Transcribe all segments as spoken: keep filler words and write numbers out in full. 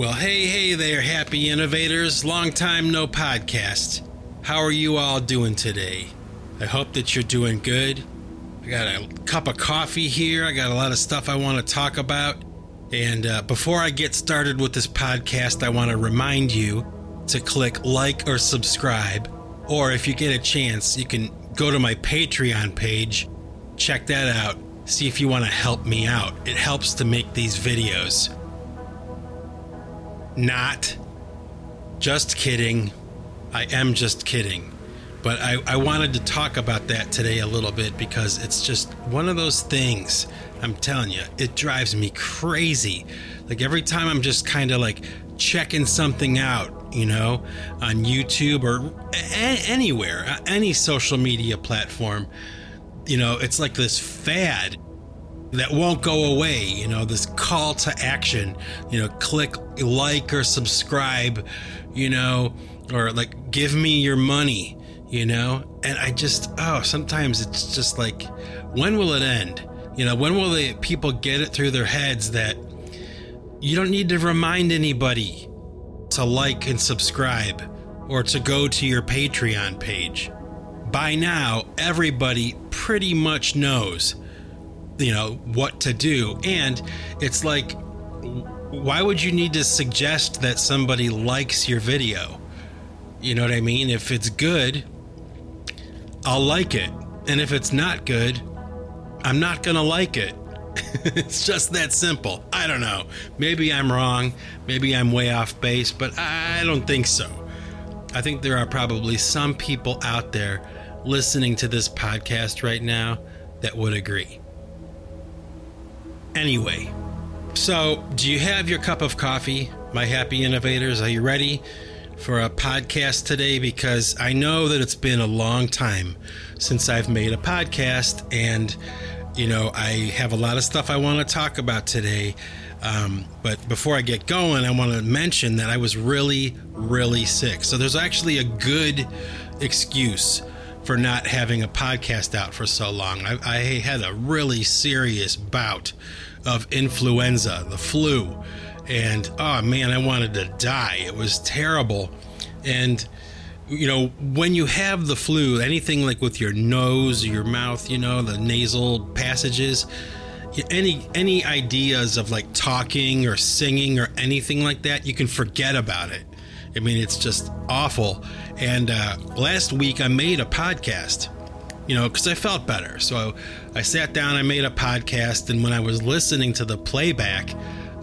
Well, hey, hey there, happy innovators. Long time no podcast. How are you all doing today? I hope that you're doing good. I got a cup of coffee here. I got a lot of stuff I want to talk about. And uh, before I get started with this podcast, I want to remind you to click like or subscribe. Or if you get a chance, you can go to my Patreon page. Check that out. See if you want to help me out. It helps to make these videos. Not. Just kidding. I am just kidding. But I, I wanted to talk about that today a little bit because it's just one of those things. I'm telling you, it drives me crazy. Like every time I'm just kind of like checking something out, you know, on YouTube or a- anywhere, any social media platform, you know, it's like this fad that won't go away, you know, this call to action, you know, click like or subscribe, you know, or like give me your money, you know, and I just, oh, sometimes it's just like, when will it end? You know, when will the people get it through their heads that you don't need to remind anybody to like and subscribe or to go to your Patreon page? By now, everybody pretty much knows, you know, what to do. And it's like, why would you need to suggest that somebody likes your video? You know what I mean? If it's good, I'll like it. And if it's not good, I'm not going to like it. It's just that simple. I don't know. Maybe I'm wrong. Maybe I'm way off base, but I don't think so. I think there are probably some people out there listening to this podcast right now that would agree. Anyway, so do you have your cup of coffee, my happy innovators? Are you ready for a podcast today? Because I know that it's been a long time since I've made a podcast, and, you know, I have a lot of stuff I want to talk about today. Um, but before I get going, I want to mention that I was really, really sick. So there's actually a good excuse for not having a podcast out for so long. I, I had a really serious bout of influenza, the flu, and oh man, I wanted to die. It was terrible. And you know, when you have the flu, anything like with your nose, your mouth, you know, the nasal passages, any any ideas of like talking or singing or anything like that, you can forget about it. I mean, it's just awful. And uh, last week I made a podcast, you know, because I felt better. So I sat down, I made a podcast, and when I was listening to the playback,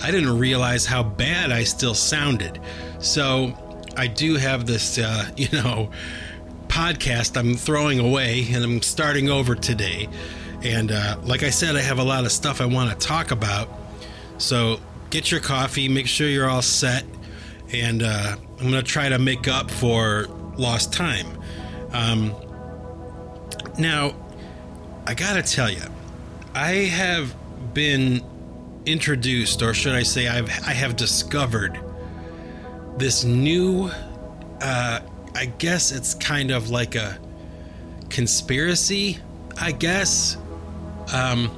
I didn't realize how bad I still sounded. So I do have this, uh, you know, podcast I'm throwing away, and I'm starting over today. And uh, like I said, I have a lot of stuff I want to talk about. So get your coffee, make sure you're all set. And uh, I'm going to try to make up for lost time. Um, now, I got to tell you, I have been introduced, or should I say, I've, I have discovered this new, uh, I guess it's kind of like a conspiracy, I guess. Um,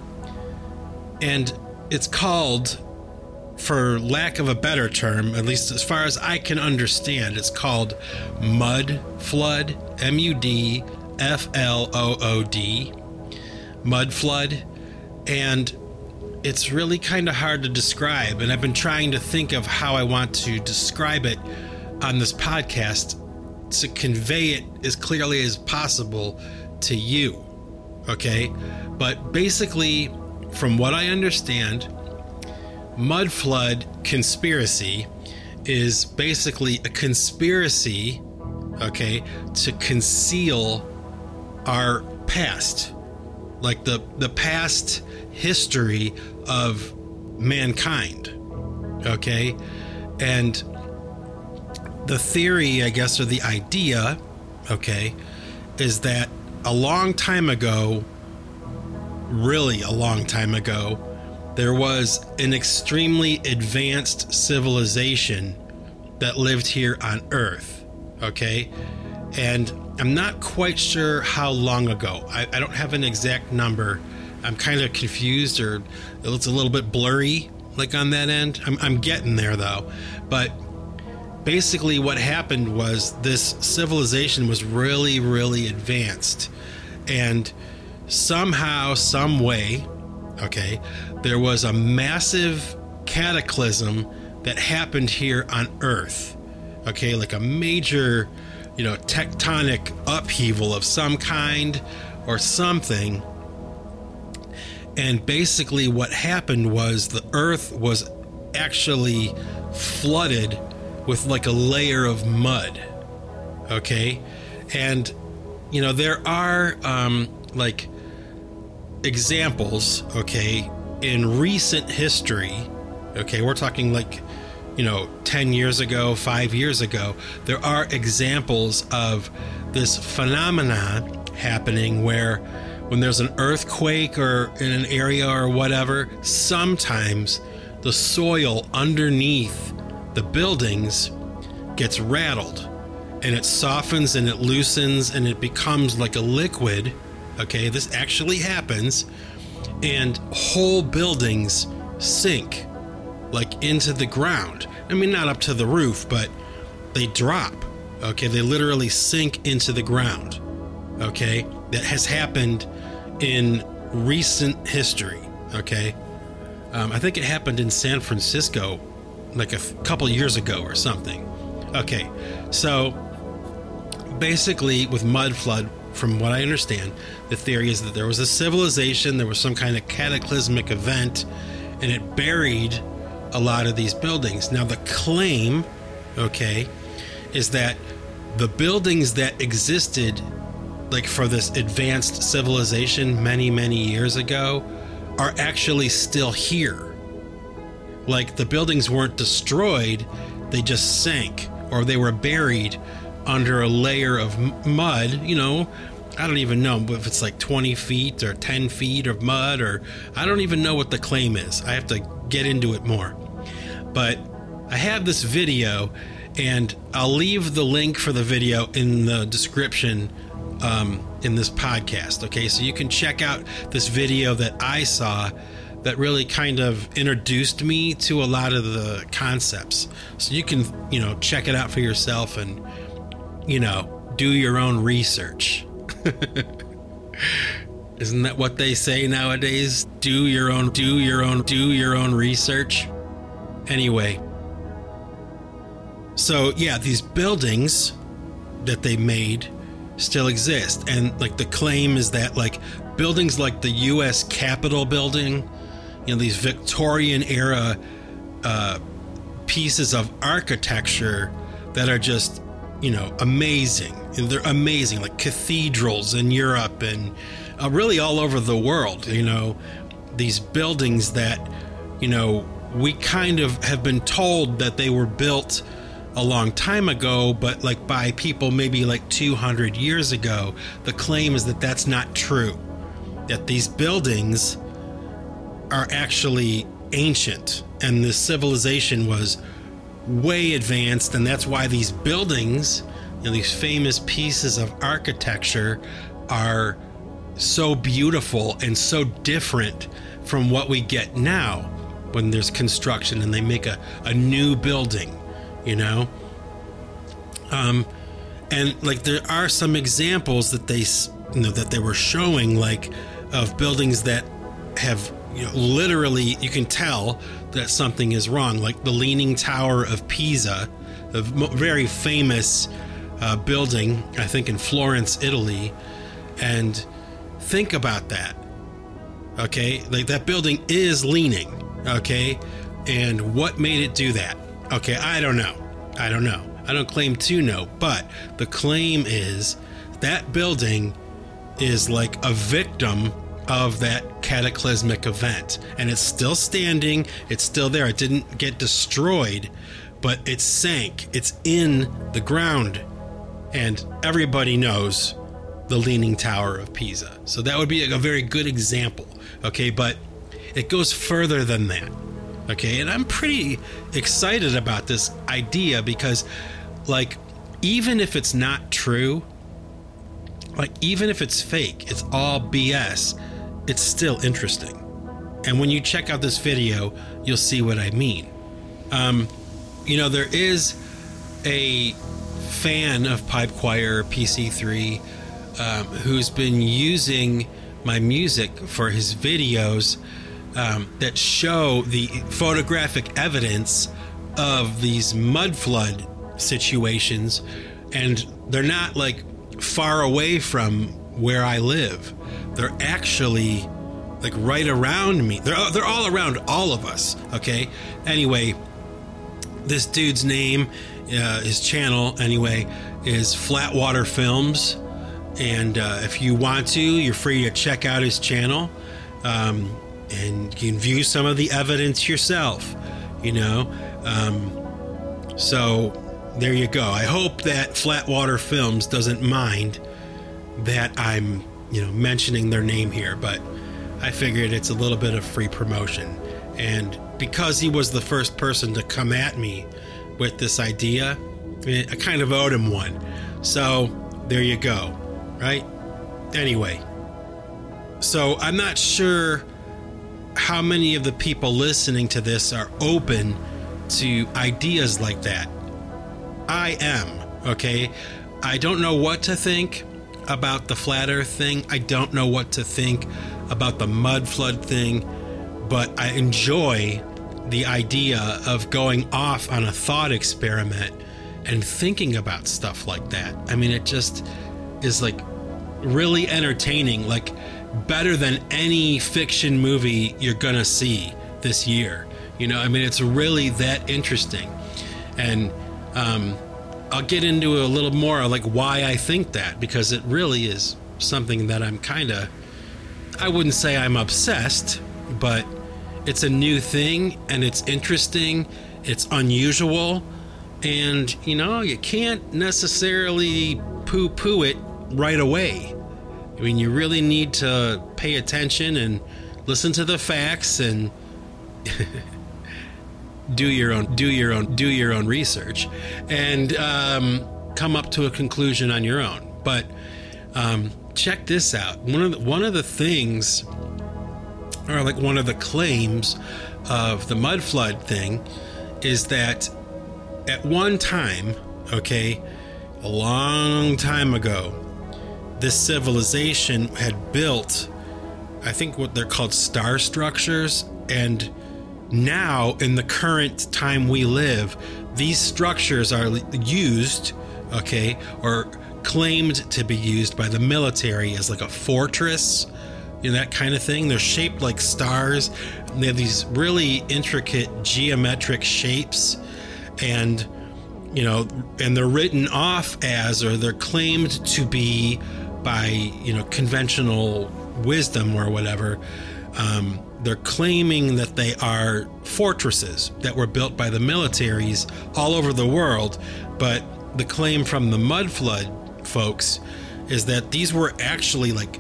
and it's called, for lack of a better term, at least as far as I can understand, it's called Mud Flood, M U D F L O O D, Mud Flood. And it's really kind of hard to describe. And I've been trying to think of how I want to describe it on this podcast to convey it as clearly as possible to you. Okay? But basically, from what I understand, Mud Flood conspiracy is basically a conspiracy, okay, to conceal our past, like the the past history of mankind, okay? And the theory, I guess, or the idea, okay, is that a long time ago, really a long time ago, there was an extremely advanced civilization that lived here on Earth, okay? And I'm not quite sure how long ago. I, I don't have an exact number. I'm kind of confused, or it's a little bit blurry, like on that end. I'm, I'm getting there though. But basically what happened was this civilization was really, really advanced. And somehow, some way, okay, there was a massive cataclysm that happened here on Earth. Okay, like a major, you know, tectonic upheaval of some kind or something. And basically what happened was the Earth was actually flooded with like a layer of mud. Okay. And, you know, there are um, like examples, okay, in recent history. Okay. We're talking like, you know, ten years ago, five years ago, there are examples of this phenomenon happening where when there's an earthquake or in an area or whatever, sometimes the soil underneath the buildings gets rattled and it softens and it loosens and it becomes like a liquid. Okay, this actually happens, and whole buildings sink like into the ground. I mean, not up to the roof, but they drop. Okay, they literally sink into the ground. Okay, that has happened in recent history. Okay, um, I think it happened in San Francisco like a f- couple years ago or something. Okay, so basically with Mud Flood, from what I understand, the theory is that there was a civilization, there was some kind of cataclysmic event, and it buried a lot of these buildings. Now the claim, okay, is that the buildings that existed like for this advanced civilization many, many years ago are actually still here. Like the buildings weren't destroyed, they just sank, or they were buried under a layer of mud. You know, I don't even know if it's like twenty feet or ten feet of mud, or I don't even know what the claim is. I have to get into it more. But I have this video, and I'll leave the link for the video in the description um, in this podcast. Okay, so you can check out this video that I saw that really kind of introduced me to a lot of the concepts. So you can, you know, check it out for yourself and, you know, do your own research. Isn't that what they say nowadays? Do your own, do your own, do your own research. Anyway. So yeah, these buildings that they made still exist. And like the claim is that like buildings like the U S Capitol building, you know, these Victorian era uh, pieces of architecture that are just, you know, amazing. They're amazing, like cathedrals in Europe and Uh, really all over the world, you know, these buildings that, you know, we kind of have been told that they were built a long time ago, but like by people maybe like two hundred years ago. The claim is that that's not true, that these buildings are actually ancient and the civilization was way advanced. And that's why these buildings, you know, these famous pieces of architecture are so beautiful and so different from what we get now when there's construction and they make a, a new building, you know? Um, and like there are some examples that they, you know, that they were showing, like of buildings that have, you know, literally, you can tell that something is wrong. Like the Leaning Tower of Pisa, a very famous uh, building, I think in Florence, Italy. And think about that. Okay, like that building is leaning. Okay, and what made it do that? Okay, I don't know. I don't know. I don't claim to know, but the claim is that building is like a victim of that cataclysmic event, and it's still standing. It's still there. It didn't get destroyed, but it sank. It's in the ground, and everybody knows the Leaning Tower of Pisa. So that would be a very good example. Okay, but it goes further than that. Okay, and I'm pretty excited about this idea because, like, even if it's not true, like, even if it's fake, it's all B S, it's still interesting. And when you check out this video, you'll see what I mean. Um, you know, there is a fan of Pipe Choir P C three um, who's been using my music for his videos um, that show the photographic evidence of these mud flood situations. And they're not like far away from where I live. They're actually like right around me. They're, they're all around all of us. Okay. Anyway, this dude's name, uh, his channel anyway, is Flatwater Films. And uh, if you want to, you're free to check out his channel, um, and you can view some of the evidence yourself, you know? Um, so there you go. I hope that Flatwater Films doesn't mind that I'm, you know, mentioning their name here, but I figured it's a little bit of free promotion. And because he was the first person to come at me with this idea, I kind of owed him one. So there you go, right? Anyway, so I'm not sure how many of the people listening to this are open to ideas like that. I am, okay? I don't know what to think about the flat earth thing. I don't know what to think about the mud flood thing, but I enjoy the idea of going off on a thought experiment and thinking about stuff like that. I mean, it just is like really entertaining, like better than any fiction movie you're gonna see this year. You know, I mean, it's really that interesting. And um, I'll get into a little more like why I think that, because it really is something that I'm kind of, I wouldn't say I'm obsessed, but it's a new thing and it's interesting, it's unusual, and, you know, you can't necessarily poo-poo it right away. I mean, you really need to pay attention and listen to the facts and do your own, do your own, do your own research and um, come up to a conclusion on your own. But um, check this out. One of the, one of the things, or like one of the claims of the mud flood thing, is that at one time, okay, a long time ago, this civilization had built, I think what they're called star structures. And now in the current time we live, these structures are used, okay, or claimed to be used by the military as like a fortress, you know, that kind of thing. They're shaped like stars. And they have these really intricate geometric shapes, and, you know, and they're written off as, or they're claimed to be by, you know, conventional wisdom or whatever. Um, they're claiming that they are fortresses that were built by the militaries all over the world. But the claim from the mud flood folks is that these were actually like,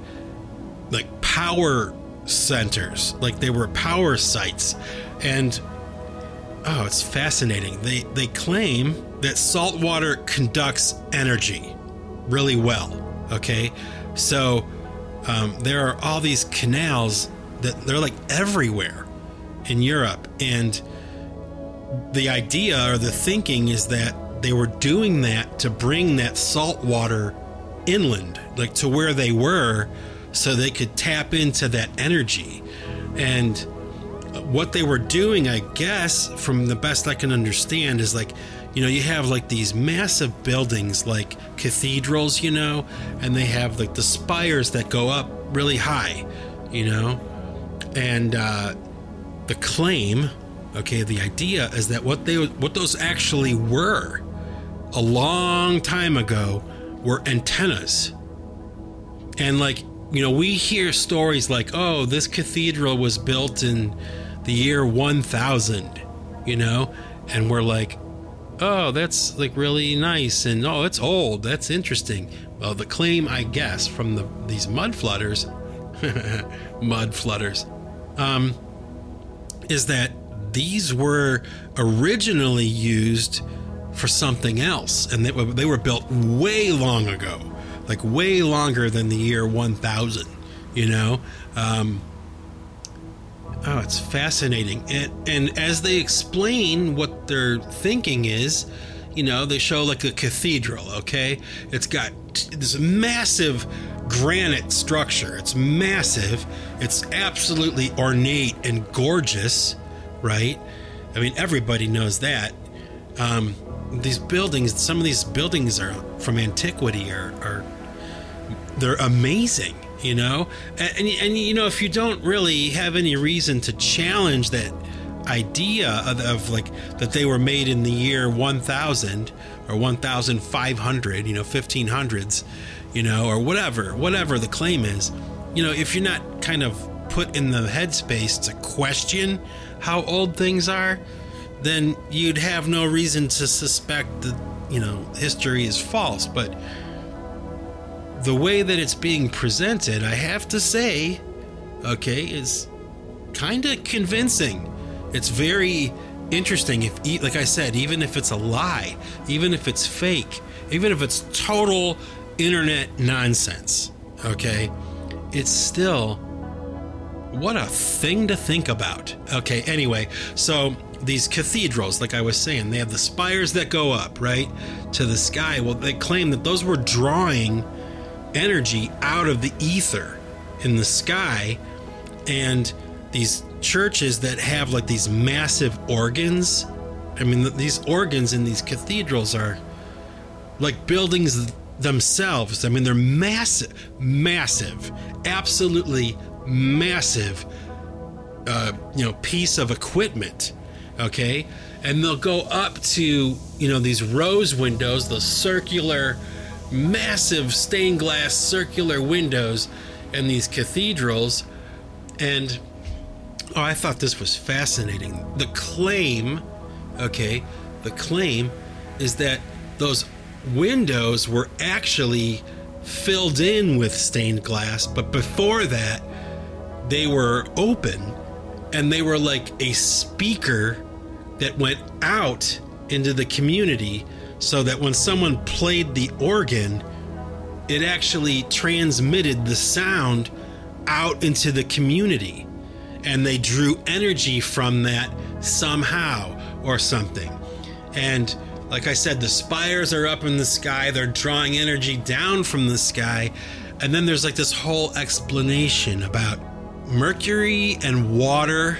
like power centers, like they were power sites. And, oh, it's fascinating. They, they claim that salt water conducts energy really well. Okay. So, um, there are all these canals that they're like everywhere in Europe. And the idea or the thinking is that they were doing that to bring that salt water inland, like to where they were, so they could tap into that energy. And what they were doing, I guess, from the best I can understand, is like, you know, you have like these massive buildings like cathedrals, you know, and they have like the spires that go up really high, you know, and uh, the claim, okay, the idea is that what they what those actually were a long time ago were antennas. And like, you know, we hear stories like, oh, this cathedral was built in the year one thousand, you know, and we're like, oh, that's like really nice. And oh, it's old. That's interesting. Well, the claim, I guess, from the, these mud flooders, mud flooders, um, is that these were originally used for something else. And they were, they were built way long ago, like way longer than the year one thousand, you know? Um, Oh, it's fascinating. It, and as they explain what their thinking is, you know, they show like a cathedral, okay? It's got t- this massive granite structure. It's massive. It's absolutely ornate and gorgeous, right? I mean, everybody knows that. Um, these buildings, some of these buildings are from antiquity, are, are they're amazing. You know, and, and, and, you know, if you don't really have any reason to challenge that idea of, of like that they were made in the year one thousand or fifteen hundred, you know, fifteen hundreds, you know, or whatever, whatever the claim is, you know, if you're not kind of put in the headspace to question how old things are, then you'd have no reason to suspect that, you know, history is false. But the way that it's being presented, I have to say, okay, is kind of convincing. It's very interesting. If, like I said, even if it's a lie, even if it's fake, even if it's total internet nonsense, okay, it's still, what a thing to think about. Okay, anyway, so these cathedrals, like I was saying, they have the spires that go up, right, to the sky. Well, they claim that those were drawing energy out of the ether in the sky, and these churches that have like these massive organs, I mean, these organs in these cathedrals are like buildings themselves. I mean, they're massive, massive, absolutely massive, uh, you know, piece of equipment. Okay. And they'll go up to, you know, these rose windows, the circular, massive stained glass circular windows in these cathedrals. And oh, I thought this was fascinating. The claim, okay, the claim is that those windows were actually filled in with stained glass, but before that they were open and they were like a speaker that went out into the community, so that when someone played the organ, it actually transmitted the sound out into the community, and they drew energy from that somehow or something. And like I said, the spires are up in the sky, they're drawing energy down from the sky. And then there's like this whole explanation about mercury and water.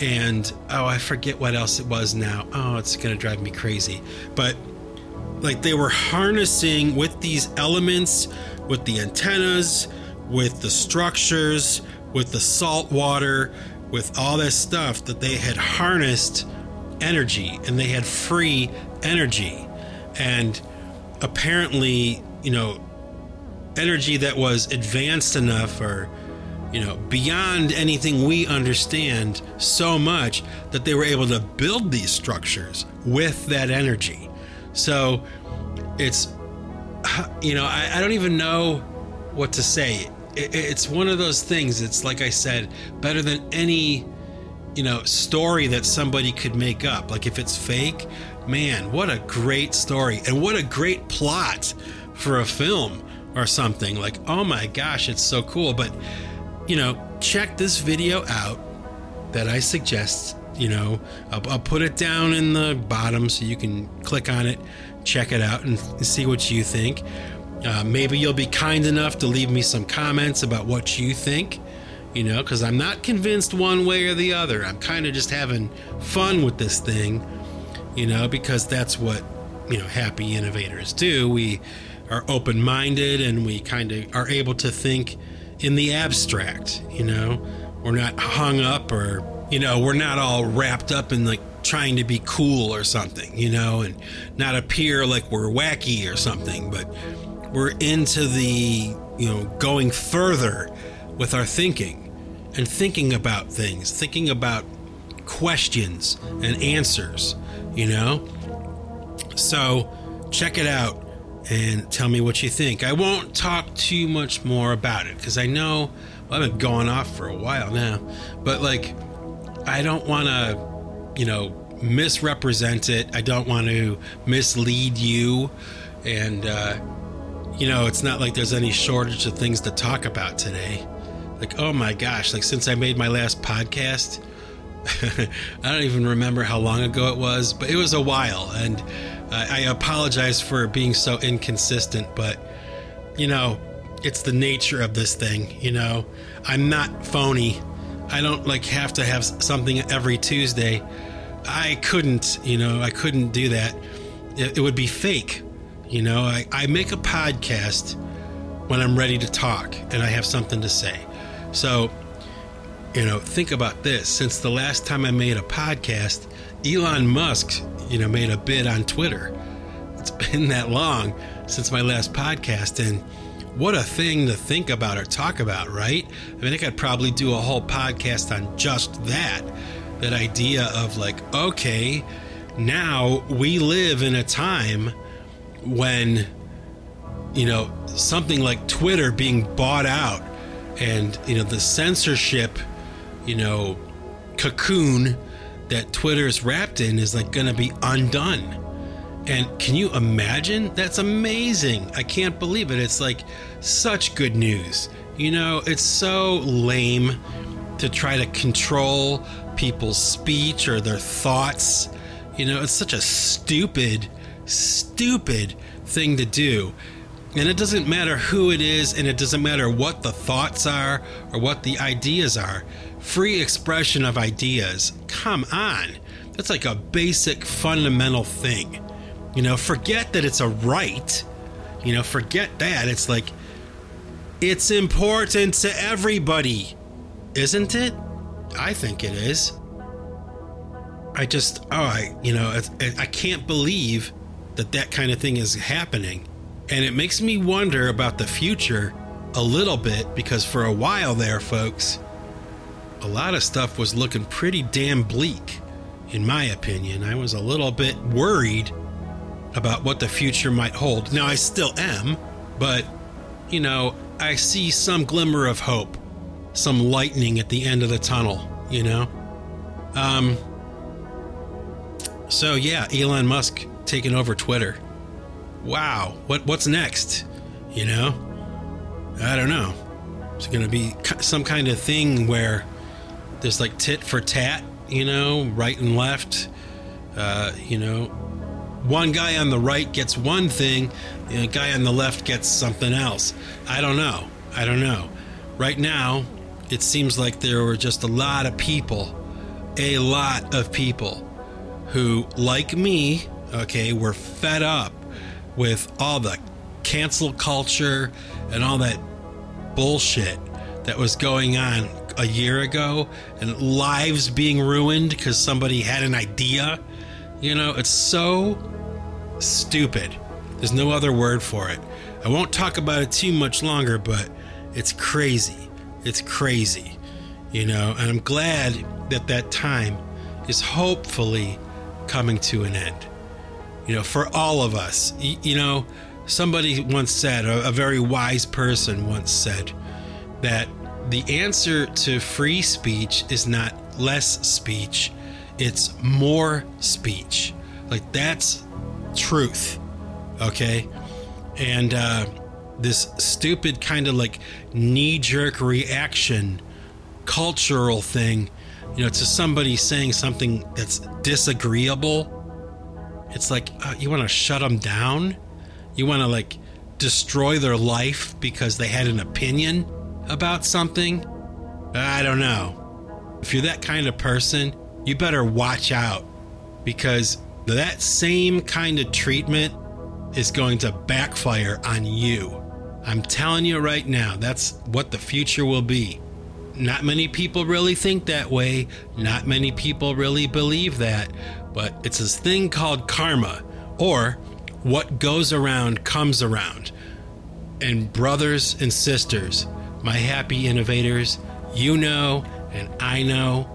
And, oh, I forget what else it was now. Oh, it's going to drive me crazy. But, like, they were harnessing with these elements, with the antennas, with the structures, with the salt water, with all this stuff, that they had harnessed energy, and they had free energy. And apparently, you know, energy that was advanced enough, or, you know, beyond anything we understand, so much that they were able to build these structures with that energy. So it's, you know, I, I don't even know what to say. It, it's one of those things. It's like I said, better than any, you know, story that somebody could make up. Like if it's fake, man, what a great story, and what a great plot for a film or something. Like, oh my gosh, it's so cool. But, you know, check this video out that I suggest. You know, I'll, I'll put it down in the bottom so you can click on it, check it out, and see what you think. Uh, maybe you'll be kind enough to leave me some comments about what you think, you know, because I'm not convinced one way or the other. I'm kind of just having fun with this thing, you know, because that's what, you know, happy innovators do. We are open-minded, and we kind of are able to think in the abstract, you know. We're not hung up, or, you know, we're not all wrapped up in like trying to be cool or something, you know, and not appear like we're wacky or something, but we're into the, you know, going further with our thinking and thinking about things, thinking about questions and answers, you know. So check it out and tell me what you think. I won't talk too much more about it, because I know, well, I've been going off for a while now, but like, I don't want to, you know, misrepresent it. I don't want to mislead you. And, uh, you know, it's not like there's any shortage of things to talk about today. Like, oh my gosh, like since I made my last podcast, I don't even remember how long ago it was, but it was a while. And I, I apologize for being so inconsistent, but, you know, it's the nature of this thing. You know, I'm not phony. I don't like have to have something every Tuesday. I couldn't, you know, I couldn't do that. It, it would be fake. You know, I, I make a podcast when I'm ready to talk and I have something to say. So, you know, think about this. Since the last time I made a podcast, Elon Musk, you know, made a bid on Twitter. It's been that long since my last podcast. And what a thing to think about or talk about, right? I mean, I could probably do a whole podcast on just that, that idea of like, okay, now we live in a time when, you know, something like Twitter being bought out and, you know, the censorship, you know, cocoon that Twitter is wrapped in is like going to be undone. And can you imagine? That's amazing. I can't believe it. It's like such good news. You know, it's so lame to try to control people's speech or their thoughts. You know, it's such a stupid, stupid thing to do. And it doesn't matter who it is, and it doesn't matter what the thoughts are or what the ideas are. Free expression of ideas. Come on. That's like a basic fundamental thing. You know, forget that it's a right. You know, forget that. It's like, it's important to everybody. Isn't it? I think it is. I just, oh, I, you know, it's, I can't believe that that kind of thing is happening. And it makes me wonder about the future a little bit, because for a while there, folks, a lot of stuff was looking pretty damn bleak, in my opinion. I was a little bit worried about what the future might hold. Now, I still am, but, you know, I see some glimmer of hope, some lightning at the end of the tunnel, you know? Um. So, yeah, Elon Musk taking over Twitter. Wow, what what's next? You know, I don't know. It's going to be some kind of thing where there's like tit for tat, you know, right and left. Uh, you know, one guy on the right gets one thing, and a guy on the left gets something else. I don't know. I don't know. Right now, it seems like there were just a lot of people, a lot of people who, like me, okay, were fed up with all the cancel culture and all that bullshit that was going on a year ago, and lives being ruined because somebody had an idea. You know, it's so stupid. There's no other word for it. I won't talk about it too much longer, but it's crazy. It's crazy, you know, and I'm glad that that time is hopefully coming to an end. You know, for all of us, you know, somebody once said, a very wise person once said, that the answer to free speech is not less speech, it's more speech. Like, that's truth, okay? And uh, this stupid kind of like knee-jerk reaction, cultural thing, you know, to somebody saying something that's disagreeable. It's like, uh, you want to shut them down? You want to, like, destroy their life because they had an opinion about something? I don't know. If you're that kind of person, you better watch out, because that same kind of treatment is going to backfire on you. I'm telling you right now, that's what the future will be. Not many people really think that way. Not many people really believe that. But it's this thing called karma, or what goes around comes around. And brothers and sisters, my happy innovators, you know, and I know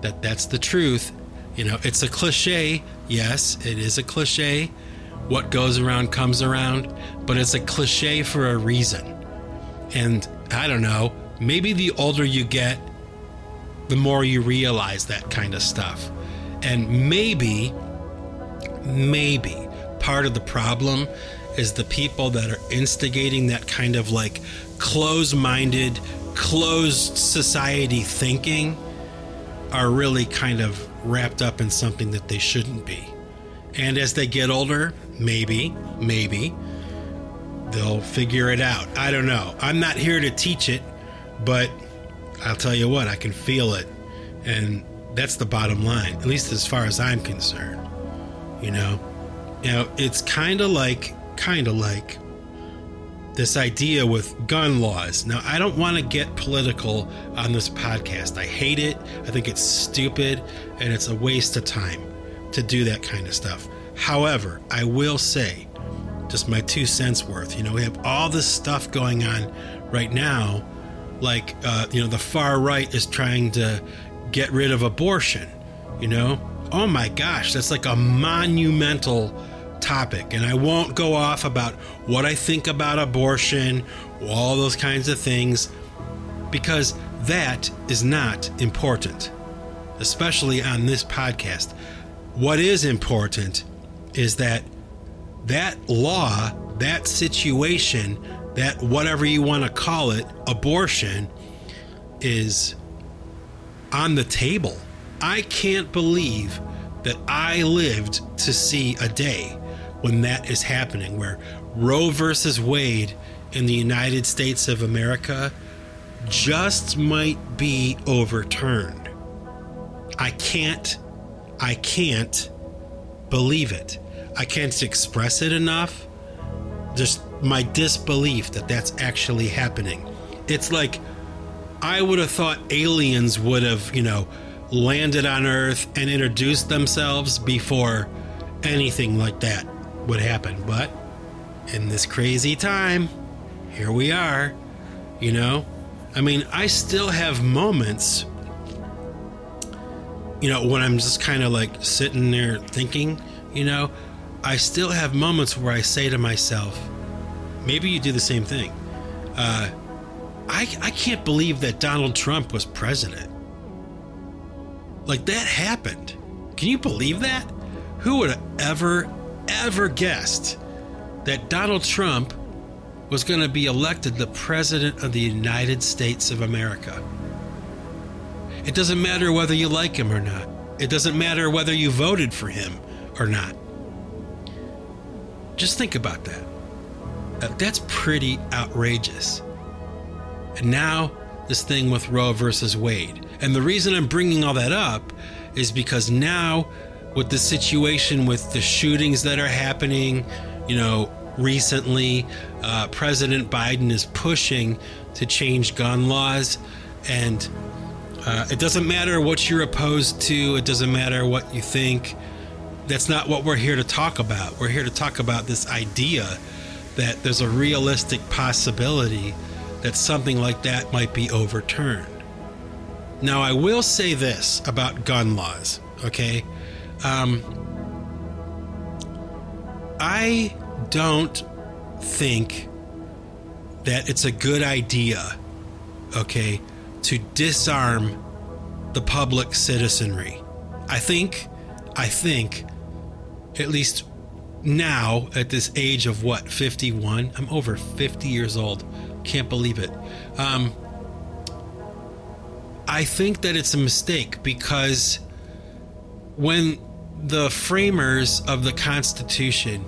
that that's the truth. You know, it's a cliche. Yes, it is a cliche. What goes around comes around, but it's a cliche for a reason. And I don't know, maybe the older you get, the more you realize that kind of stuff. And maybe, maybe part of the problem is the people that are instigating that kind of like close-minded closed society thinking are really kind of wrapped up in something that they shouldn't be. And as they get older, maybe, maybe they'll figure it out. I don't know. I'm not here to teach it, but I'll tell you what, I can feel it. And that's the bottom line, at least as far as I'm concerned. You know, you know, it's kind of like, kind of like this idea with gun laws. Now, I don't want to get political on this podcast. I hate it. I think it's stupid and it's a waste of time to do that kind of stuff. However, I will say just my two cents worth, you know, we have all this stuff going on right now. Like, uh, you know, the far right is trying to get rid of abortion, you know? Oh my gosh, that's like a monumental topic. And I won't go off about what I think about abortion, all those kinds of things, because that is not important, especially on this podcast. What is important is that that law, that situation, that whatever you want to call it, abortion, is on the table. I can't believe that I lived to see a day when that is happening, where Roe versus Wade in the United States of America just might be overturned. I can't, I can't believe it. I can't express it enough. Just my disbelief that that's actually happening. It's like I would have thought aliens would have, you know, landed on Earth and introduced themselves before anything like that would happen. But in this crazy time, here we are, you know? I mean, I still have moments, you know, when I'm just kind of like sitting there thinking, you know, I still have moments where I say to myself, maybe you do the same thing. Uh, I, I can't believe that Donald Trump was president. Like, that happened. Can you believe that? Who would have ever, ever guessed that Donald Trump was going to be elected the president of the United States of America? It doesn't matter whether you like him or not. It doesn't matter whether you voted for him or not. Just think about that. That's pretty outrageous. And now this thing with Roe versus Wade. And the reason I'm bringing all that up is because now with the situation with the shootings that are happening, you know, recently, uh, President Biden is pushing to change gun laws. And uh, it doesn't matter what you're opposed to. It doesn't matter what you think. That's not what we're here to talk about. We're here to talk about this idea that there's a realistic possibility that something like that might be overturned. Now, I will say this about gun laws, okay? Um, I don't think that it's a good idea, okay, to disarm the public citizenry. I think, I think, at least now, at this age of what, fifty-one? I'm over fifty years old. Can't believe it. Um, I think that it's a mistake because when the framers of the Constitution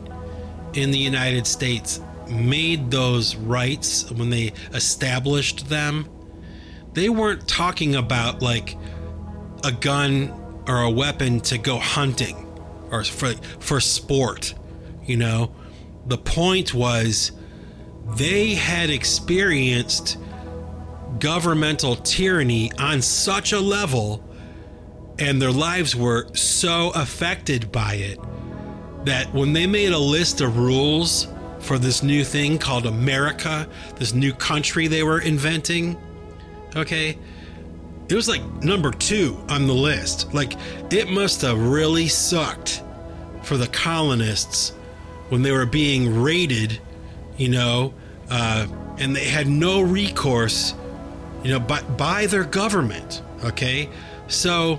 in the United States made those rights, when they established them, they weren't talking about like a gun or a weapon to go hunting or for, for sport. You know, the point was they had experienced governmental tyranny on such a level and their lives were so affected by it that when they made a list of rules for this new thing called America, this new country they were inventing, okay, it was like number two on the list. Like, it must have really sucked for the colonists when they were being raided, you know, uh, and they had no recourse, you know, by, by their government, okay? So,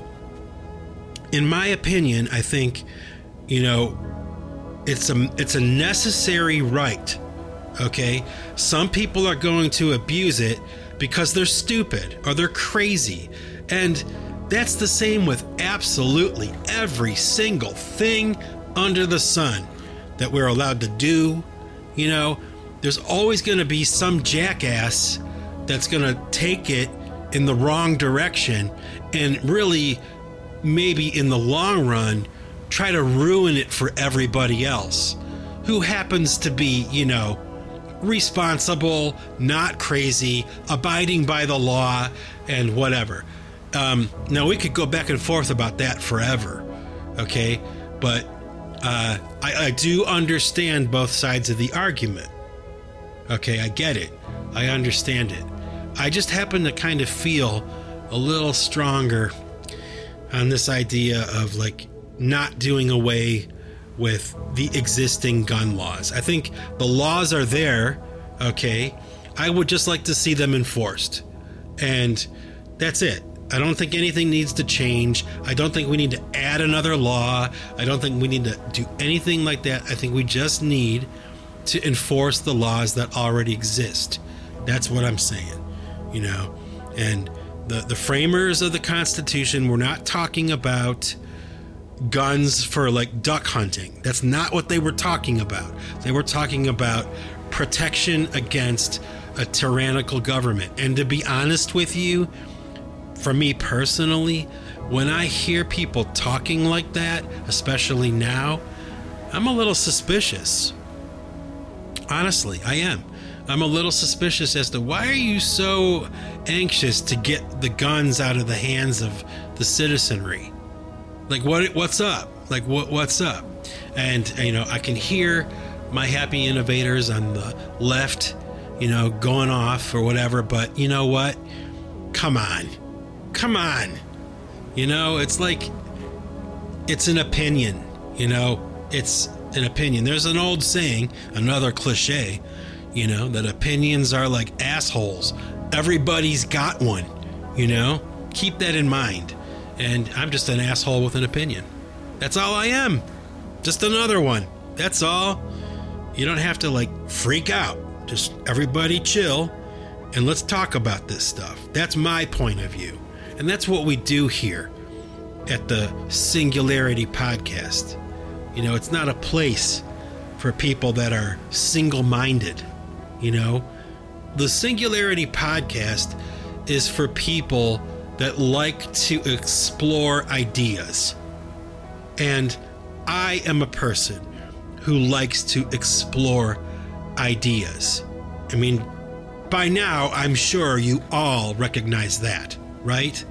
in my opinion, I think, you know, it's a, it's a necessary right, okay? Some people are going to abuse it because they're stupid or they're crazy. And that's the same with absolutely every single thing under the sun that we're allowed to do. You know, there's always going to be some jackass that's going to take it in the wrong direction and really maybe in the long run try to ruin it for everybody else who happens to be, you know, responsible, not crazy, abiding by the law and whatever. Um, now, we could go back and forth about that forever, okay? But uh, I, I do understand both sides of the argument, okay? I get it. I understand it. I just happen to kind of feel a little stronger on this idea of, like, not doing away with the existing gun laws. I think the laws are there, okay? I would just like to see them enforced. And that's it. I don't think anything needs to change. I don't think we need to add another law. I don't think we need to do anything like that. I think we just need to enforce the laws that already exist. That's what I'm saying, you know? And the, the framers of the Constitution were not talking about guns for, like, duck hunting. That's not what they were talking about. They were talking about protection against a tyrannical government. And to be honest with you, for me personally, when I hear people talking like that, especially now, I'm a little suspicious. Honestly, I am. I'm a little suspicious as to why are you so anxious to get the guns out of the hands of the citizenry? Like, what? What's up? Like, what? What's up? And, you know, I can hear my happy innovators on the left, you know, going off or whatever. But you know what? Come on. Come on. You know, it's like, it's an opinion. You know, it's an opinion. There's an old saying, another cliche, you know, that opinions are like assholes. Everybody's got one, you know? Keep that in mind. And I'm just an asshole with an opinion. That's all I am. Just another one. That's all. You don't have to, like, freak out. Just everybody chill and let's talk about this stuff. That's my point of view. And that's what we do here at the Singularity Podcast. You know, it's not a place for people that are single-minded. You know, the Singularity Podcast is for people that like to explore ideas. And I am a person who likes to explore ideas. I mean, by now, I'm sure you all recognize that, right?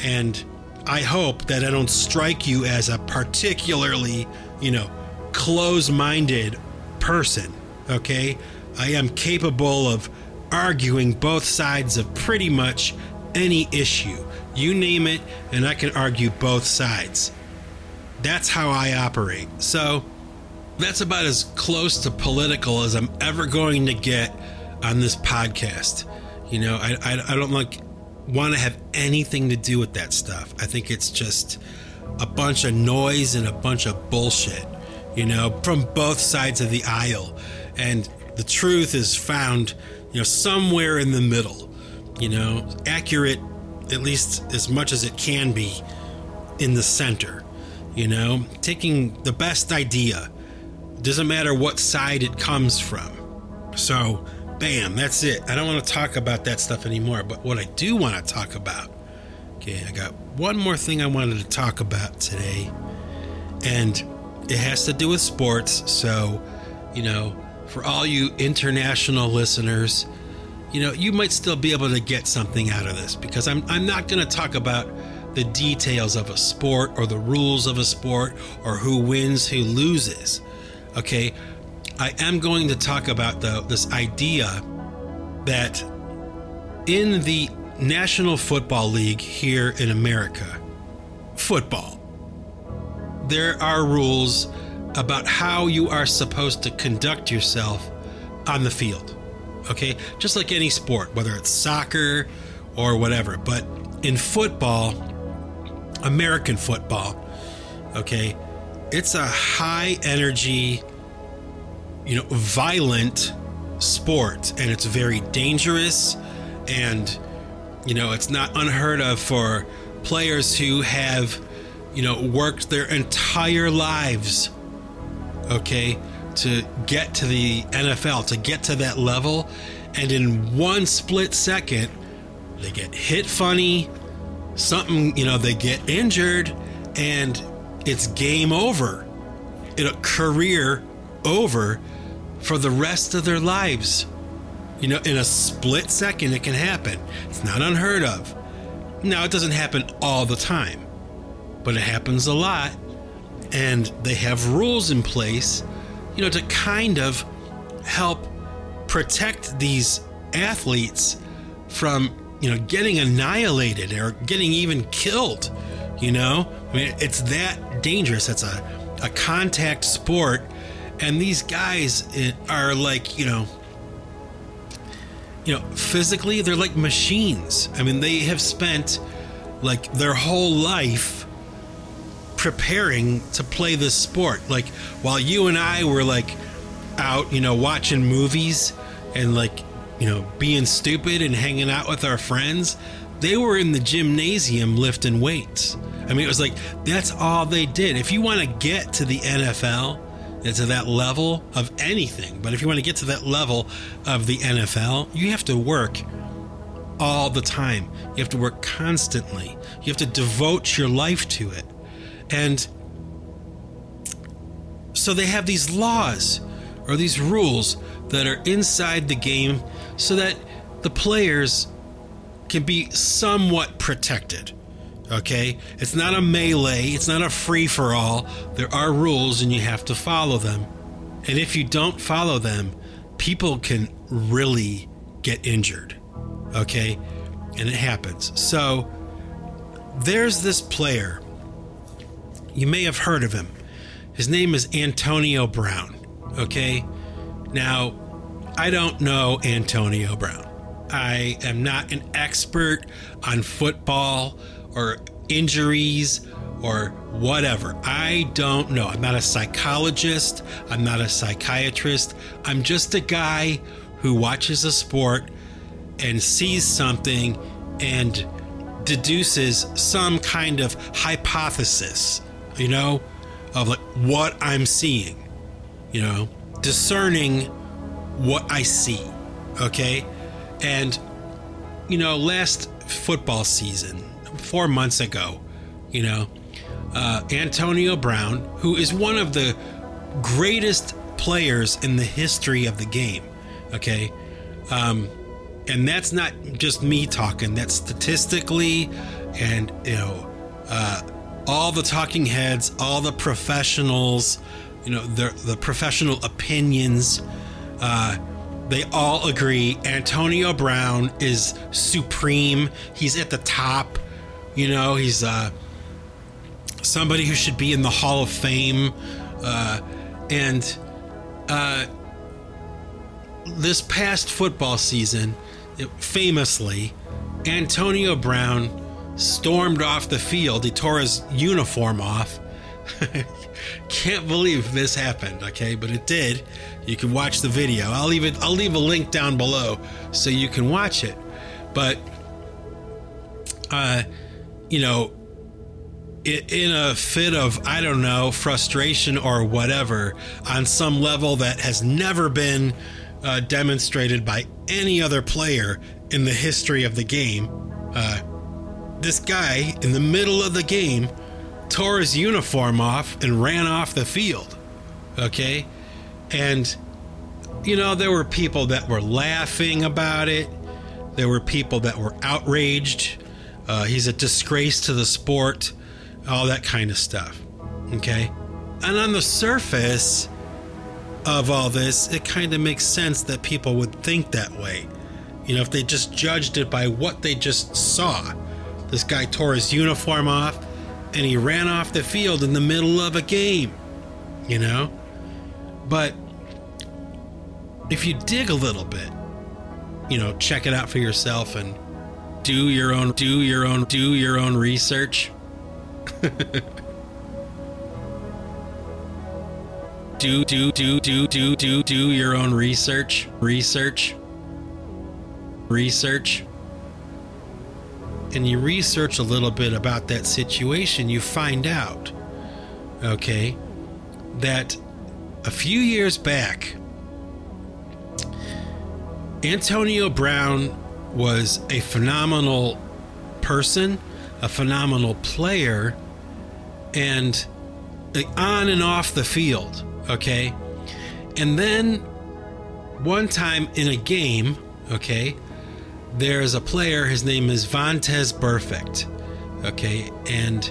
And I hope that I don't strike you as a particularly, you know, close-minded person, okay? I am capable of arguing both sides of pretty much any issue. You name it, and I can argue both sides. That's how I operate. So that's about as close to political as I'm ever going to get on this podcast. You know, I, I, I don't like want to have anything to do with that stuff. I think it's just a bunch of noise and a bunch of bullshit, you know, from both sides of the aisle. And the truth is found, you know, somewhere in the middle. You know, accurate, at least as much as it can be, in the center. You know, taking the best idea. Doesn't matter what side it comes from. So, bam, that's it. I don't want to talk about that stuff anymore. But what I do want to talk about, okay, I got one more thing I wanted to talk about today. And it has to do with sports. So, you know, for all you international listeners, you know, you might still be able to get something out of this, because I'm I'm not going to talk about the details of a sport or the rules of a sport or who wins, who loses. Okay, I am going to talk about, though, this idea that in the National Football League here in America, football, there are rules about how you are supposed to conduct yourself on the field. Okay, just like any sport, whether it's soccer or whatever. But in football, American football, okay, it's a high energy, you know, violent sport, and it's very dangerous. And, you know, it's not unheard of for players who have, you know, worked their entire lives, okay, to get to the N F L, to get to that level. And in one split second, they get hit funny, something, you know, they get injured, and it's game over. It's a career over for the rest of their lives. You know, in a split second, it can happen. It's not unheard of. Now, it doesn't happen all the time, but it happens a lot. And they have rules in place, you know, to kind of help protect these athletes from, you know, getting annihilated or getting even killed. You know, I mean, it's that dangerous. It's a, a contact sport. And these guys are like, you know, you know, physically, they're like machines. I mean, they have spent like their whole life preparing to play this sport. Like, while you and I were like out, you know, watching movies and like, you know, being stupid and hanging out with our friends, they were in the gymnasium lifting weights. I mean, it was like, that's all they did. If you want to get to the N F L, to that level of anything, but if you want to get to that level of the N F L, you have to work all the time. You have to work constantly. You have to devote your life to it. And so they have these laws or these rules that are inside the game so that the players can be somewhat protected. Okay, it's not a melee, it's not a free-for-all. There are rules and you have to follow them. And if you don't follow them, people can really get injured. Okay, and it happens. So there's this player. You may have heard of him. His name is Antonio Brown. Okay, now I don't know Antonio Brown. I am not an expert on football or injuries or whatever. I don't know. I'm not a psychologist. I'm not a psychiatrist. I'm just a guy who watches a sport and sees something and deduces some kind of hypothesis, you know, of like what I'm seeing, you know, discerning what I see. Okay. And, you know, last football season, four months ago, you know, uh, Antonio Brown, who is one of the greatest players in the history of the game. Okay. Um, and that's not just me talking, that's statistically and, you know, uh, all the talking heads, all the professionals, you know, the, the professional opinions, uh, they all agree Antonio Brown is supreme. He's at the top. You know, he's uh, somebody who should be in the Hall of Fame. Uh, and uh, this past football season, famously, Antonio Brown stormed off the field. He tore his uniform off. Can't believe this happened, okay? But it did. You can watch the video. I'll leave it. I'll leave a link down below so you can watch it. But, uh, you know, in a fit of, I don't know, frustration or whatever, on some level that has never been uh, demonstrated by any other player in the history of the game, uh, this guy in the middle of the game tore his uniform off and ran off the field. Okay? And, you know, there were people that were laughing about it. There were people that were outraged. Uh, he's a disgrace to the sport, all that kind of stuff. Okay. And on the surface of all this, it kind of makes sense that people would think that way. You know, if they just judged it by what they just saw. This guy tore his uniform off and he ran off the field in the middle of a game, you know? But if you dig a little bit, you know, check it out for yourself and Do your own, do your own, do your own research. do, do, do, do, do, do, do your own research, research, research. and you research a little bit about that situation, you find out, okay, that a few years back, Antonio Brown was a phenomenal person, a phenomenal player, and on and off the field, okay? And then one time in a game, okay, there's a player, his name is Vontaze Burfict, okay? And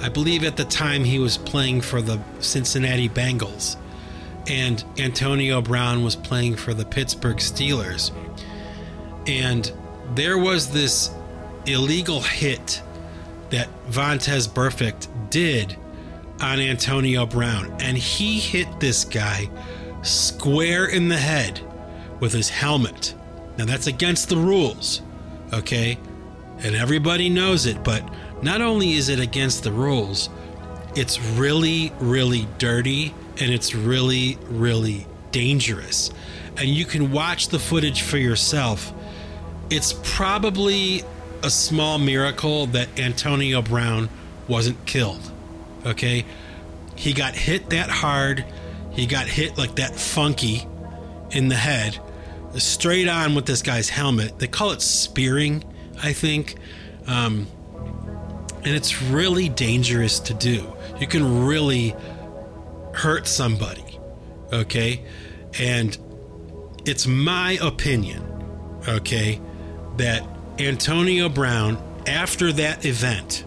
I believe at the time he was playing for the Cincinnati Bengals, and Antonio Brown was playing for the Pittsburgh Steelers. And there was this illegal hit that Vontaze Burfict did on Antonio Brown, and he hit this guy square in the head with his helmet. Now, that's against the rules, okay? And everybody knows it, but not only is it against the rules, it's really, really dirty, and it's really, really dangerous. And you can watch the footage for yourself. It's probably a small miracle that Antonio Brown wasn't killed, okay? He got hit that hard. He got hit like that funky in the head, straight on with this guy's helmet. They call it spearing, I think. Um, and it's really dangerous to do. You can really hurt somebody, okay? And it's my opinion, okay, that Antonio Brown, after that event,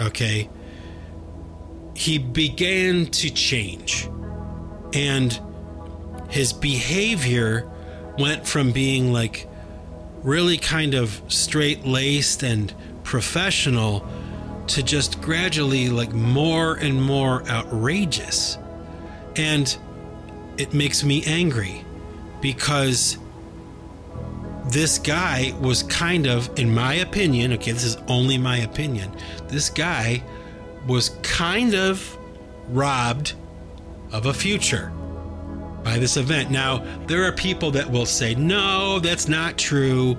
okay, he began to change. And his behavior went from being like really kind of straight-laced and professional to just gradually like more and more outrageous. And it makes me angry because this guy was kind of, in my opinion, okay, this is only my opinion, this guy was kind of robbed of a future by this event. Now, there are people that will say, no, that's not true.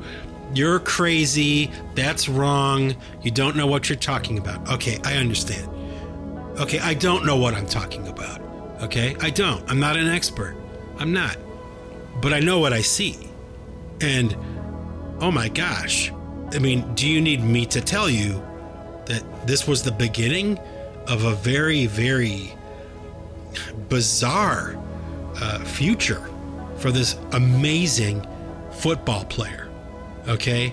You're crazy. That's wrong. You don't know what you're talking about. Okay, I understand. Okay, I don't know what I'm talking about. Okay, I don't. I'm not an expert. I'm not. But I know what I see. And, oh my gosh. I mean, do you need me to tell you that this was the beginning of a very, very bizarre uh, future for this amazing football player, okay?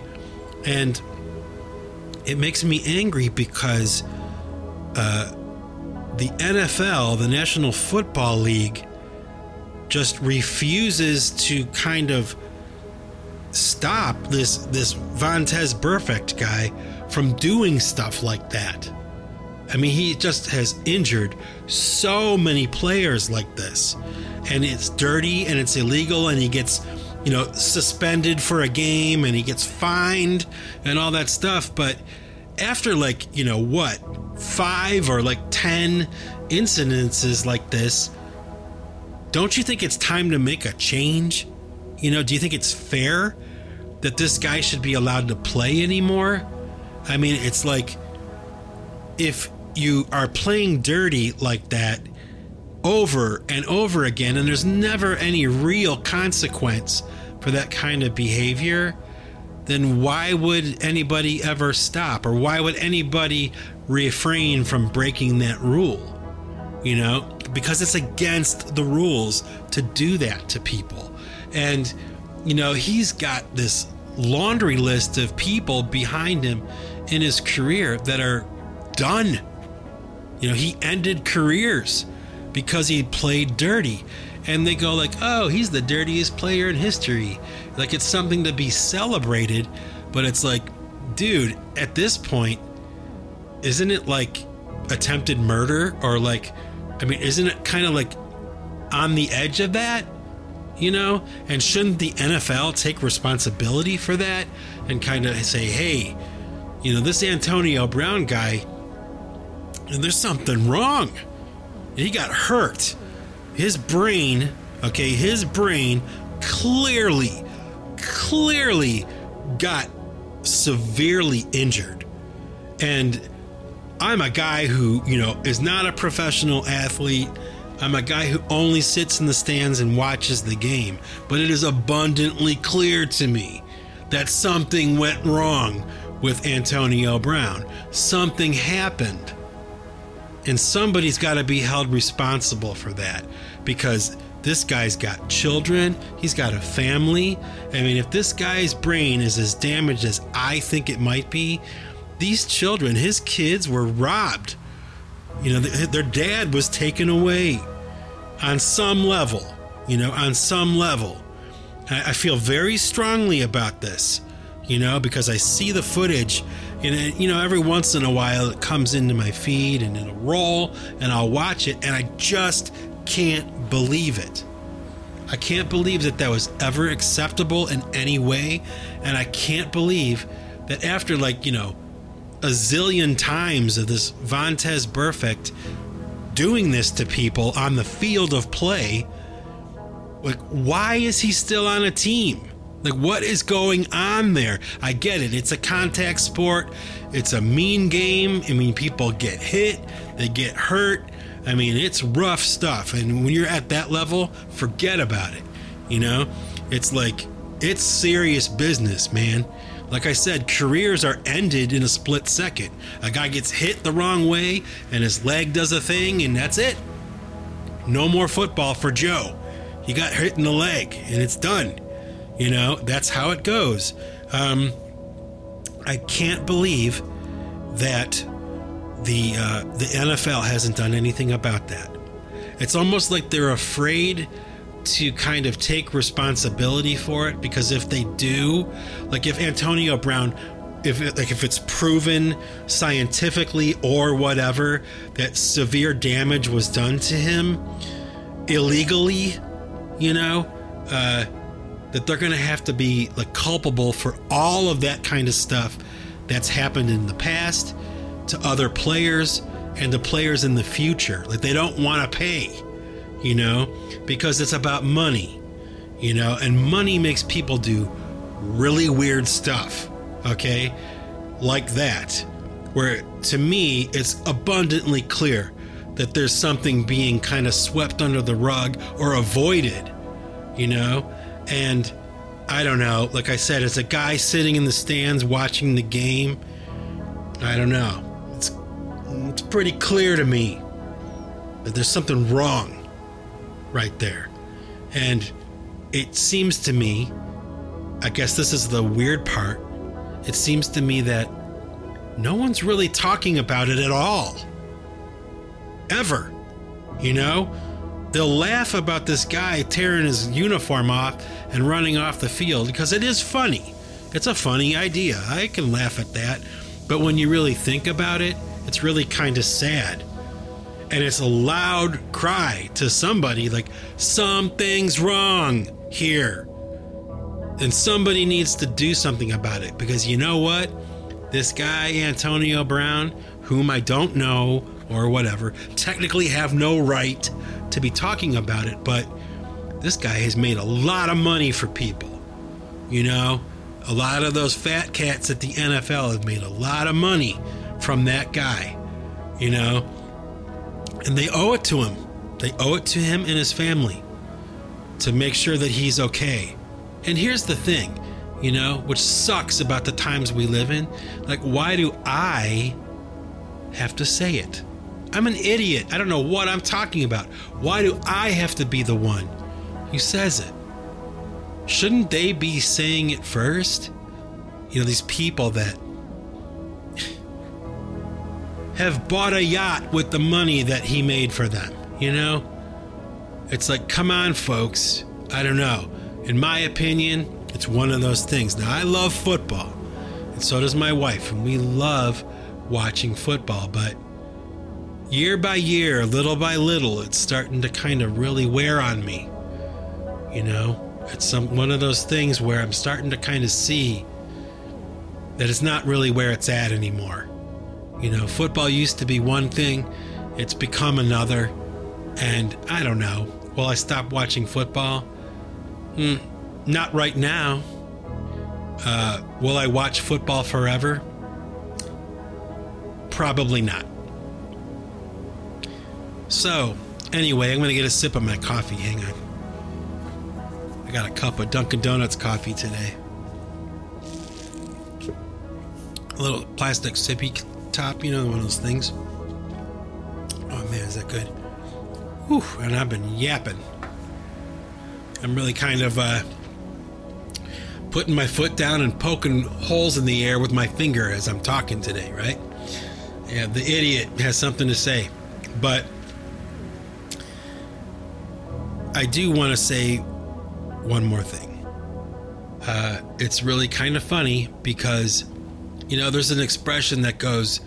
And it makes me angry because uh, the N F L, the National Football League, just refuses to kind of stop this this Vontaze Burfict guy from doing stuff like that. I mean, he just has injured so many players like this, and it's dirty and it's illegal, and he gets, you know, suspended for a game and he gets fined and all that stuff. But after like, you know, what, five or like ten incidences like this, don't you think it's time to make a change? You know, do you think it's fair that this guy should be allowed to play anymore? I mean, it's like, if you are playing dirty like that over and over again, and there's never any real consequence for that kind of behavior, then why would anybody ever stop? Or why would anybody refrain from breaking that rule? You know, because it's against the rules to do that to people. And, you know, he's got this laundry list of people behind him in his career that are done. You know, he ended careers because he played dirty, and they go like, oh, he's the dirtiest player in history, like it's something to be celebrated. But it's like, dude, at this point, isn't it like attempted murder? Or like, I mean, isn't it kind of like on the edge of that, you know? And shouldn't the N F L take responsibility for that and kind of say, hey, you know, this Antonio Brown guy, and there's something wrong. He got hurt. His brain, okay, his brain clearly, clearly got severely injured. And I'm a guy who, you know, is not a professional athlete. I'm a guy who only sits in the stands and watches the game. But it is abundantly clear to me that something went wrong with Antonio Brown. Something happened. And somebody's got to be held responsible for that, because this guy's got children. He's got a family. I mean, if this guy's brain is as damaged as I think it might be, these children, his kids, were robbed. You know, th- their dad was taken away on some level, you know, on some level. I, I feel very strongly about this, you know, because I see the footage. And, it, you know, every once in a while it comes into my feed and it'll roll and I'll watch it and I just can't believe it. I can't believe that that was ever acceptable in any way. And I can't believe that after, like, you know, a zillion times of this Vontaze Burfict doing this to people on the field of play, like, why is he still on a team? Like, what is going on there? I get it. It's a contact sport. It's a mean game. I mean, people get hit. They get hurt. I mean, it's rough stuff. And when you're at that level, forget about it. You know, it's like, it's serious business, man. Like I said, careers are ended in a split second. A guy gets hit the wrong way and his leg does a thing and that's it. No more football for Joe. He got hit in the leg and it's done. You know, that's how it goes. Um, I can't believe that the uh, the N F L hasn't done anything about that. It's almost like they're afraid to kind of take responsibility for it, because if they do, like if Antonio Brown, if it, like if it's proven scientifically or whatever that severe damage was done to him illegally, you know, uh, that they're going to have to be like culpable for all of that kind of stuff that's happened in the past to other players and to players in the future. Like, they don't want to pay, you know, because it's about money, you know, and money makes people do really weird stuff. Okay. Like that, where to me, it's abundantly clear that there's something being kind of swept under the rug or avoided, you know. And I don't know, like I said, as a guy sitting in the stands watching the game, I don't know. It's it's pretty clear to me that there's something wrong right there. And it seems to me, I guess this is the weird part, it seems to me that no one's really talking about it at all. Ever. You know? They'll laugh about this guy tearing his uniform off and running off the field because it is funny. It's a funny idea. I can laugh at that. But when you really think about it, it's really kind of sad. And it's a loud cry to somebody like, something's wrong here. And somebody needs to do something about it, because you know what? This guy, Antonio Brown, whom I don't know or whatever, technically have no right to be talking about it, but this guy has made a lot of money for people. You know, a lot of those fat cats at the N F L have made a lot of money from that guy, you know, and they owe it to him. They owe it to him and his family to make sure that he's okay. And here's the thing, you know, which sucks about the times we live in. Like, why do I have to say it? I'm an idiot. I don't know what I'm talking about. Why do I have to be the one who says it? Shouldn't they be saying it first? You know, these people that have bought a yacht with the money that he made for them, you know? It's like, come on, folks. I don't know. In my opinion, it's one of those things. Now, I love football, and so does my wife, and we love watching football, but year by year, little by little, it's starting to kind of really wear on me. You know, it's some one of those things where I'm starting to kind of see that it's not really where it's at anymore. You know, football used to be one thing, it's become another, and I don't know. Will I stop watching football? Mm, not right now. Uh, will I watch football forever? Probably not. So, anyway, I'm going to get a sip of my coffee. Hang on. I got a cup of Dunkin' Donuts coffee today. A little plastic sippy top, you know, one of those things. Oh, man, is that good? Whew, and I've been yapping. I'm really kind of uh, putting my foot down and poking holes in the air with my finger as I'm talking today, right? Yeah, the idiot has something to say. But I do want to say one more thing. Uh, it's really kind of funny because, you know, there's an expression that goes,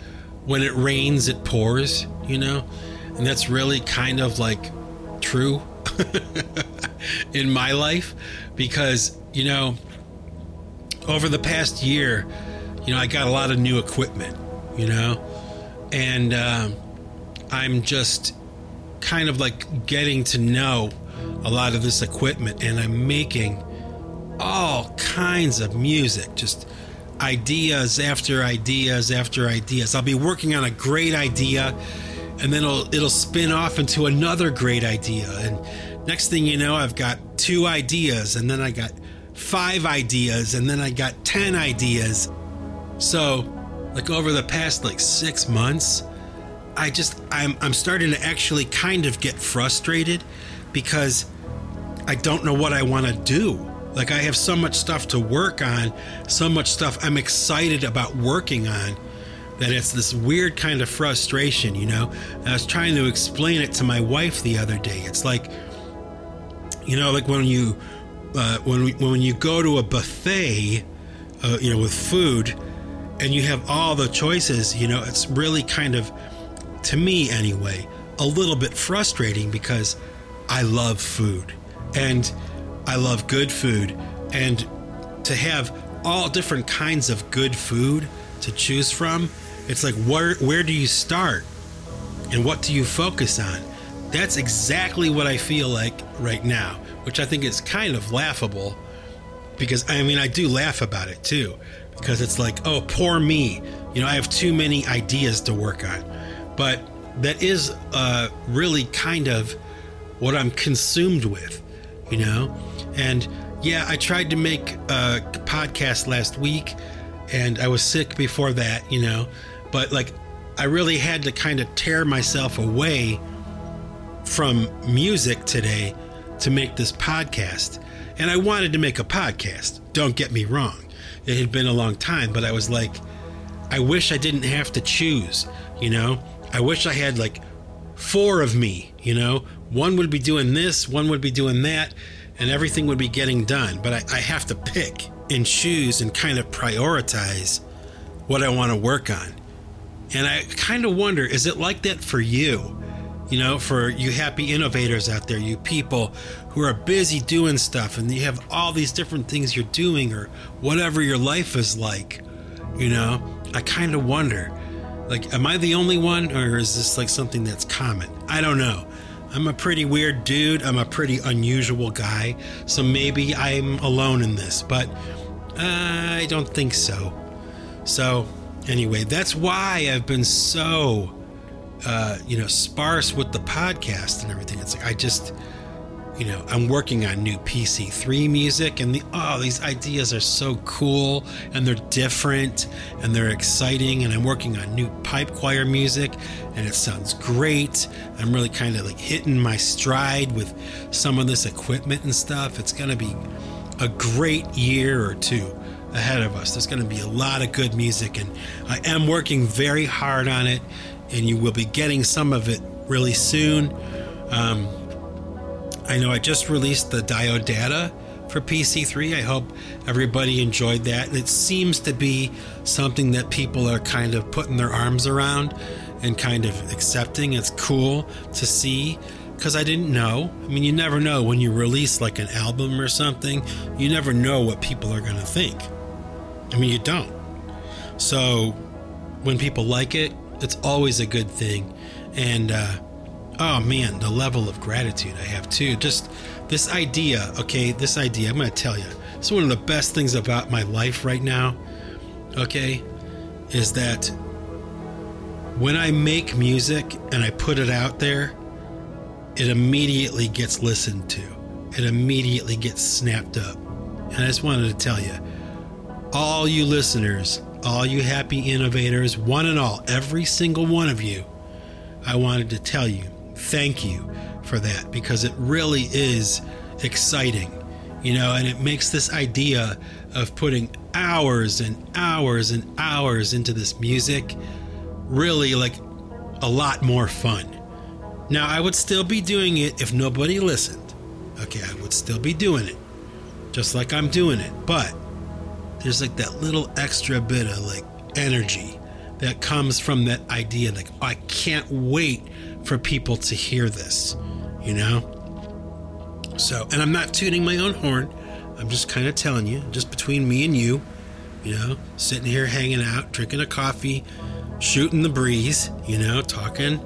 when it rains, it pours, you know? And that's really kind of like true in my life because, you know, over the past year, you know, I got a lot of new equipment, you know? And um, I'm just kind of like getting to know a lot of this equipment, and I'm making all kinds of music, just ideas after ideas after ideas. I'll be working on a great idea, and then it'll, it'll spin off into another great idea. And next thing you know, I've got two ideas, and then I got five ideas, and then I got ten ideas. So like over the past like six months, I just, I'm, I'm starting to actually kind of get frustrated because I don't know what I want to do. Like I have so much stuff to work on, so much stuff I'm excited about working on, that it's this weird kind of frustration, you know? And I was trying to explain it to my wife the other day. It's like, you know, like when you, uh, when we, when you go to a buffet, uh, you know, with food and you have all the choices, you know, it's really kind of, to me anyway, a little bit frustrating because I love food and I love good food, and to have all different kinds of good food to choose from, it's like, where where do you start and what do you focus on? That's exactly what I feel like right now, which I think is kind of laughable because, I mean, I do laugh about it too because it's like, oh, poor me. You know, I have too many ideas to work on. But that is uh, really kind of what I'm consumed with, you know? And yeah, I tried to make a podcast last week and I was sick before that, you know, but like I really had to kind of tear myself away from music today to make this podcast. And I wanted to make a podcast, don't get me wrong. It had been a long time, but I was like, I wish I didn't have to choose, you know? I wish I had like four of me, you know, one would be doing this, one would be doing that, and everything would be getting done. But I, I have to pick and choose and kind of prioritize what I want to work on. And I kind of wonder, is it like that for you? You know, for you happy innovators out there, you people who are busy doing stuff and you have all these different things you're doing or whatever your life is like, you know, I kind of wonder, like, am I the only one, or is this like something that's common? I don't know. I'm a pretty weird dude. I'm a pretty unusual guy. So maybe I'm alone in this, but I don't think so. So anyway, that's why I've been so, uh, you know, sparse with the podcast and everything. It's like, I just, you know, I'm working on new P C three music, and the, oh, these ideas are so cool, and they're different, and they're exciting, and I'm working on new pipe choir music, and it sounds great. I'm really kind of like hitting my stride with some of this equipment and stuff. It's going to be a great year or two ahead of us. There's going to be a lot of good music, and I am working very hard on it, and you will be getting some of it really soon. Um, I know I just released the Diodata for P C three. I hope everybody enjoyed that. And it seems to be something that people are kind of putting their arms around and kind of accepting. It's cool to see because I didn't know. I mean, you never know when you release like an album or something. You never know what people are going to think. I mean, you don't. So when people like it, it's always a good thing. And uh, Oh man, the level of gratitude I have too. Just this idea, okay, this idea, I'm going to tell you. It's one of the best things about my life right now, okay, is that when I make music and I put it out there, it immediately gets listened to. It immediately gets snapped up. And I just wanted to tell you, all you listeners, all you happy innovators, one and all, every single one of you, I wanted to tell you, thank you for that, because it really is exciting, you know, and it makes this idea of putting hours and hours and hours into this music really like a lot more fun. Now, I would still be doing it if nobody listened. Okay, I would still be doing it, just like I'm doing it, but there's like that little extra bit of like energy that comes from that idea. Like, oh, I can't wait for people to hear this, you know? So, and I'm not tooting my own horn. I'm just kind of telling you, just between me and you, you know, sitting here hanging out, drinking a coffee, shooting the breeze, you know, talking.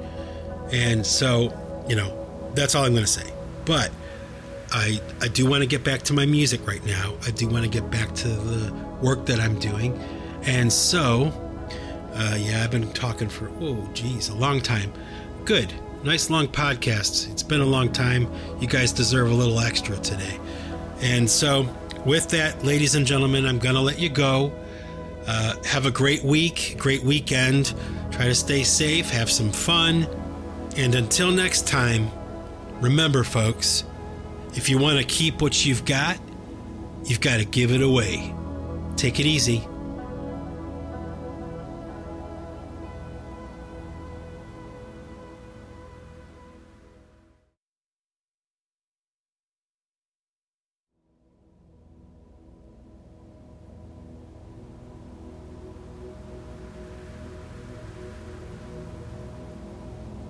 And so, you know, that's all I'm going to say. But I, I do want to get back to my music right now. I do want to get back to the work that I'm doing. And so, uh, yeah, I've been talking for, oh, geez, a long time. Good. Nice long podcast. It's been a long time. You guys deserve a little extra today. And so with that, ladies and gentlemen, I'm going to let you go. Uh, have a great week, great weekend. Try to stay safe, have some fun. And until next time, remember, folks, if you want to keep what you've got, you've got to give it away. Take it easy.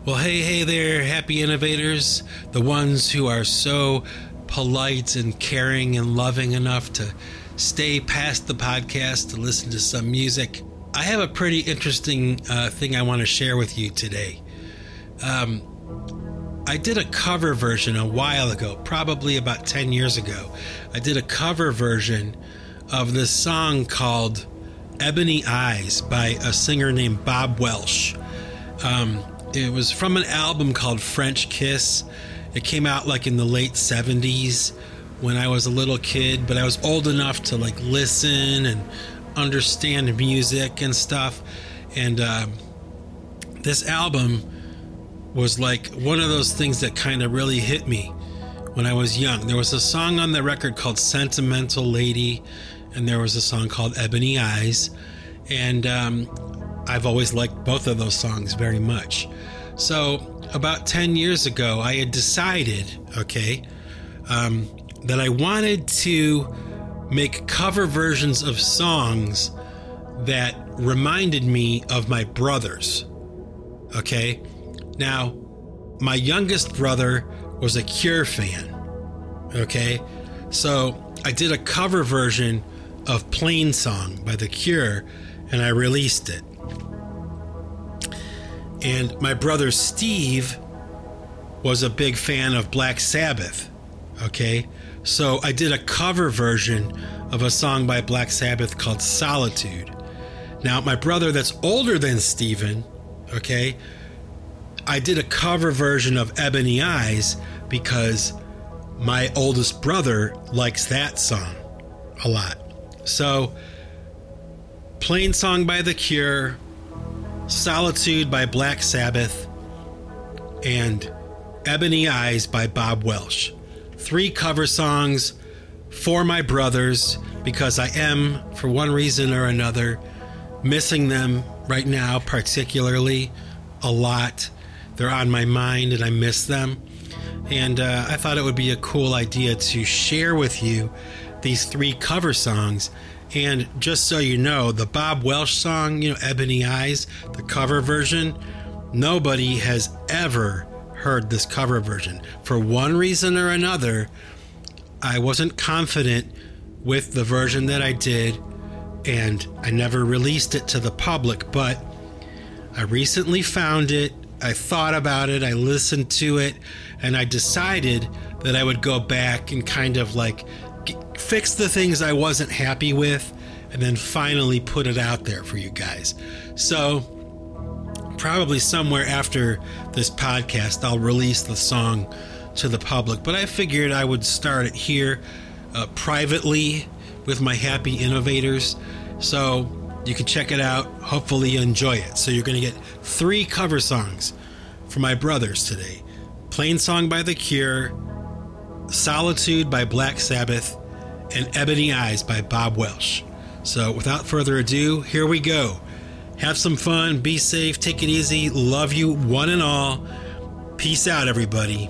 Well, hey, hey there, happy innovators, the ones who are so polite and caring and loving enough to stay past the podcast to listen to some music. I have a pretty interesting uh, thing I want to share with you today. Um, I did a cover version a while ago, probably about ten years ago. I did a cover version of this song called Ebony Eyes by a singer named Bob Welch. Um... It was from an album called French Kiss. It came out like in the late seventies when I was a little kid, but I was old enough to like listen and understand music and stuff. And uh, this album was like one of those things that kind of really hit me when I was young. There was a song on the record called Sentimental Lady, and there was a song called Ebony Eyes. And um, I've always liked both of those songs very much. So about ten years ago, I had decided, okay, um, that I wanted to make cover versions of songs that reminded me of my brothers, okay? Now, my youngest brother was a Cure fan, okay? So I did a cover version of Plain Song by The Cure, and I released it. And my brother Steve was a big fan of Black Sabbath, okay? So I did a cover version of a song by Black Sabbath called Solitude. Now, my brother that's older than Steven, okay, I did a cover version of Ebony Eyes because my oldest brother likes that song a lot. So, Plain Song by The Cure, Solitude by Black Sabbath, and Ebony Eyes by Bob Welch. Three cover songs for my brothers, because I am, for one reason or another, missing them right now, particularly a lot. They're on my mind and I miss them. And uh, I thought it would be a cool idea to share with you these three cover songs. And just so you know, the Bob Welch song, you know, Ebony Eyes, the cover version, nobody has ever heard this cover version. For one reason or another, I wasn't confident with the version that I did, and I never released it to the public, but I recently found it I thought about it, I listened to it, and I decided that I would go back and kind of like g- fix the things I wasn't happy with, and then finally put it out there for you guys. So probably somewhere after this podcast, I'll release the song to the public, but I figured I would start it here uh, privately with my happy innovators. So you can check it out. Hopefully you enjoy it. So you're going to get three cover songs for my brothers today. Plain Song by The Cure, Solitude by Black Sabbath, and Ebony Eyes by Bob Welch. So without further ado, here we go. Have some fun. Be safe. Take it easy. Love you one and all. Peace out, everybody.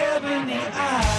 Ebony Eyes.